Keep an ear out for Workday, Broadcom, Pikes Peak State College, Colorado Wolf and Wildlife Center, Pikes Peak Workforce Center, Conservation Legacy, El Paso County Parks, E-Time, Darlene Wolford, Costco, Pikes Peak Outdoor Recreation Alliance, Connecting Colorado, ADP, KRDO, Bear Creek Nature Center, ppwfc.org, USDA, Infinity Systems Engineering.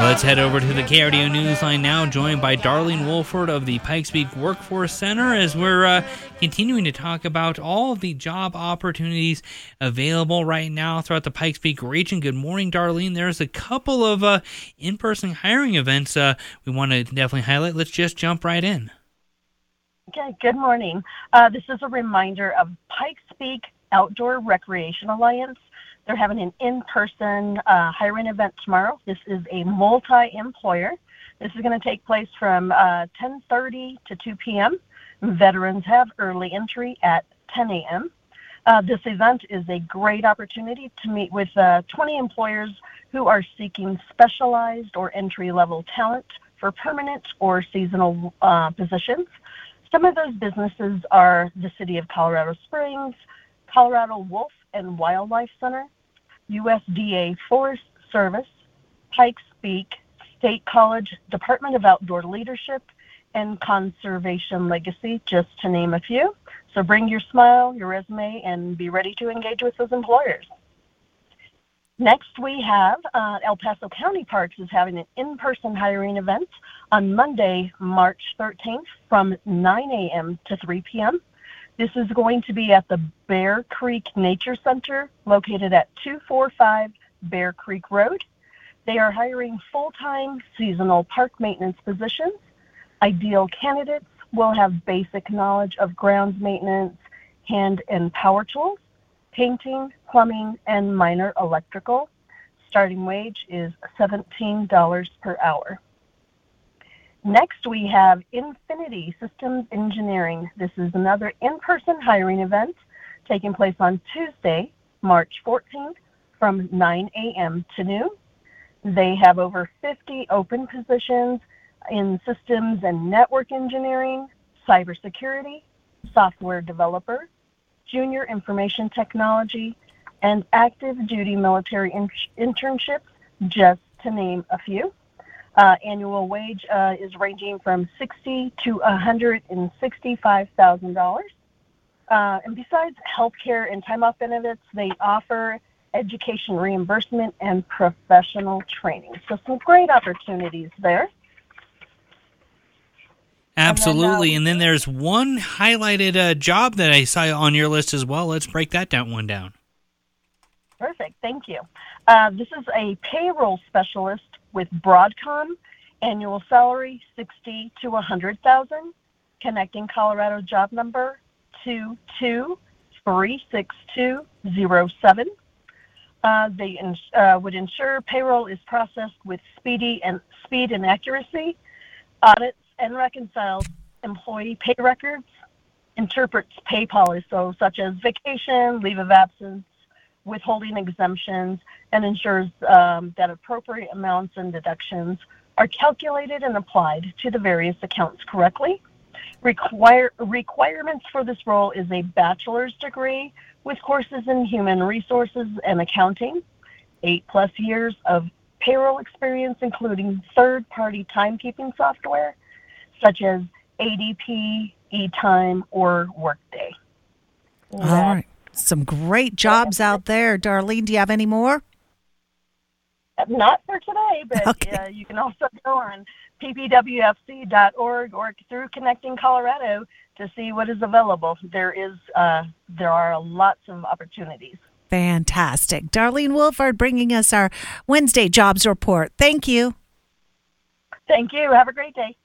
Let's head over to the KRDO Newsline now, joined by Darlene Wolford of the Pikes Peak Workforce Center, as we're continuing to talk about all of the job opportunities available right now throughout the Pikes Peak region. Good morning, Darlene. There's a couple of in-person hiring events we want to definitely highlight. Let's just jump right in. Okay, good morning. This is a reminder of Pikes Peak Outdoor Recreation Alliance. They're having an in-person hiring event tomorrow. This is a multi-employer. This is going to take place from 10:30 to 2 p.m. Veterans have early entry at 10 a.m. This event is a great opportunity to meet with 20 employers who are seeking specialized or entry-level talent for permanent or seasonal positions. Some of those businesses are the City of Colorado Springs, Colorado Wolf and Wildlife Center, USDA Forest Service, Pikes Peak State College, Department of Outdoor Leadership, and Conservation Legacy, just to name a few. So bring your smile, your resume, and be ready to engage with those employers. Next, we have El Paso County Parks is having an in-person hiring event on Monday, March 13th from 9 a.m. to 3 p.m. This is going to be at the Bear Creek Nature Center, located at 245 Bear Creek Road. They are hiring full-time seasonal park maintenance positions. Ideal candidates will have basic knowledge of grounds maintenance, hand and power tools, painting, plumbing, and minor electrical. Starting wage is $17 per hour. Next, we have Infinity Systems Engineering. This is another in-person hiring event taking place on Tuesday, March 14th from 9 a.m. to noon. They have over 50 open positions in systems and network engineering, cybersecurity, software developer, junior information technology, and active duty military internships, just to name a few. Annual wage is ranging from $60,000 to $165,000. And besides healthcare and time off benefits, they offer education reimbursement and professional training. So some great opportunities there. Absolutely. And then there's one highlighted job that I saw on your list as well. Let's break that down. Perfect. Thank you. This is a payroll specialist with Broadcom, annual salary $60,000 to $100,000, Connecting Colorado job number 22-36207. They would ensure payroll is processed with speed and accuracy, audits and reconciles employee pay records, interprets pay policies such as vacation, leave of absence, withholding exemptions, and ensures that appropriate amounts and deductions are calculated and applied to the various accounts correctly. Requirements for this role is a bachelor's degree with courses in human resources and accounting, 8+ years of payroll experience, including third-party timekeeping software such as ADP, E-Time, or Workday. All right. Some great jobs out there. Darlene, do you have any more? Not for today, but okay. You can also go on ppwfc.org or through Connecting Colorado to see what is available. There are lots of opportunities. Fantastic. Darlene Wolford bringing us our Wednesday Jobs Report. Thank you. Thank you. Have a great day.